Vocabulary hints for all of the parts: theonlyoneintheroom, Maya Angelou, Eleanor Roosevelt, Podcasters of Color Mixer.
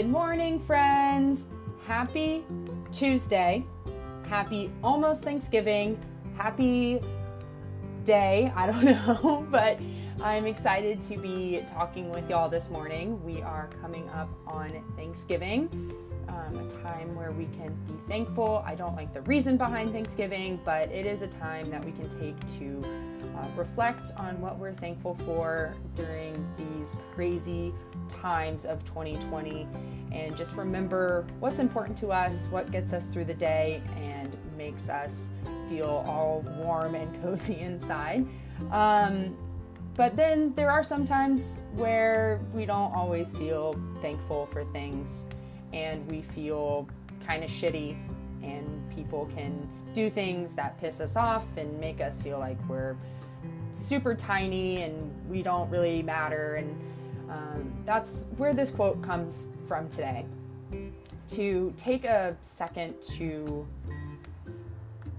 Good morning, friends. Happy Tuesday. Happy almost Thanksgiving. Happy day. I don't know, but I'm excited to be talking with y'all this morning. We are coming up on Thanksgiving, a time where we can be thankful. I don't like the reason behind Thanksgiving, but it is a time that we can take to reflect on what we're thankful for during these crazy times of 2020, and just remember what's important to us, what gets us through the day and makes us feel all warm and cozy inside. But then there are some times where we don't always feel thankful for things, and we feel kind of shitty, and people can do things that piss us off and make us feel like we're super tiny and we don't really matter. And that's where this quote comes from today. To take a second to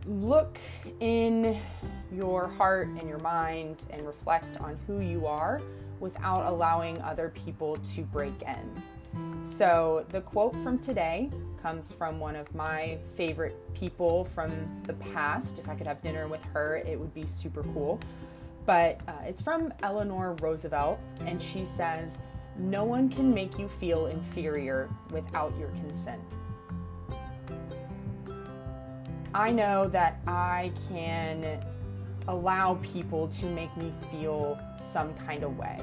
look in your heart and your mind and reflect on who you are without allowing other people to break in. So the quote from today comes from one of my favorite people from the past. If I could have dinner with her, it would be super cool. But it's from Eleanor Roosevelt, and she says, "No one can make you feel inferior without your consent." I know that I can allow people to make me feel some kind of way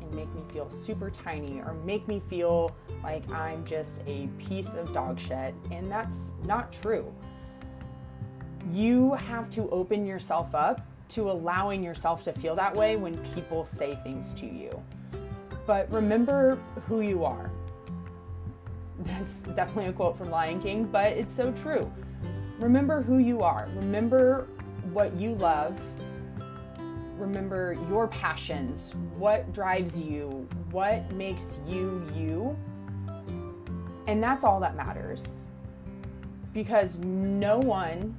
and make me feel super tiny or make me feel like I'm just a piece of dog shit, and that's not true. You have to open yourself up to allowing yourself to feel that way when people say things to you. But remember who you are. That's definitely a quote from Lion King, but it's so true. Remember who you are. Remember what you love. Remember your passions, what drives you, what makes you you. And that's all that matters. Because no one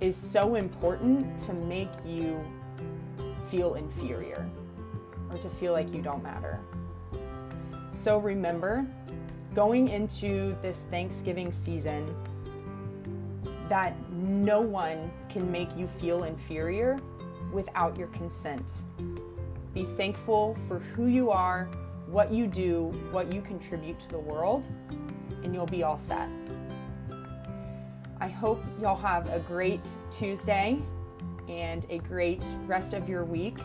is so important to make you feel inferior or to feel like you don't matter. So remember, going into this Thanksgiving season, that no one can make you feel inferior without your consent. Be thankful for who you are, what you do, what you contribute to the world, and you'll be all set. I hope y'all have a great Tuesday and a great rest of your week,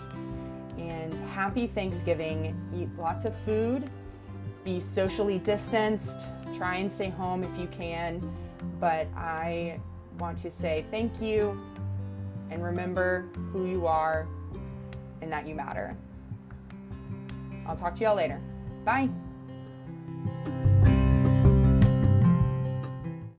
and happy Thanksgiving. Eat lots of food, be socially distanced, try and stay home if you can, but I want to say thank you and remember who you are and that you matter. I'll talk to y'all later. Bye.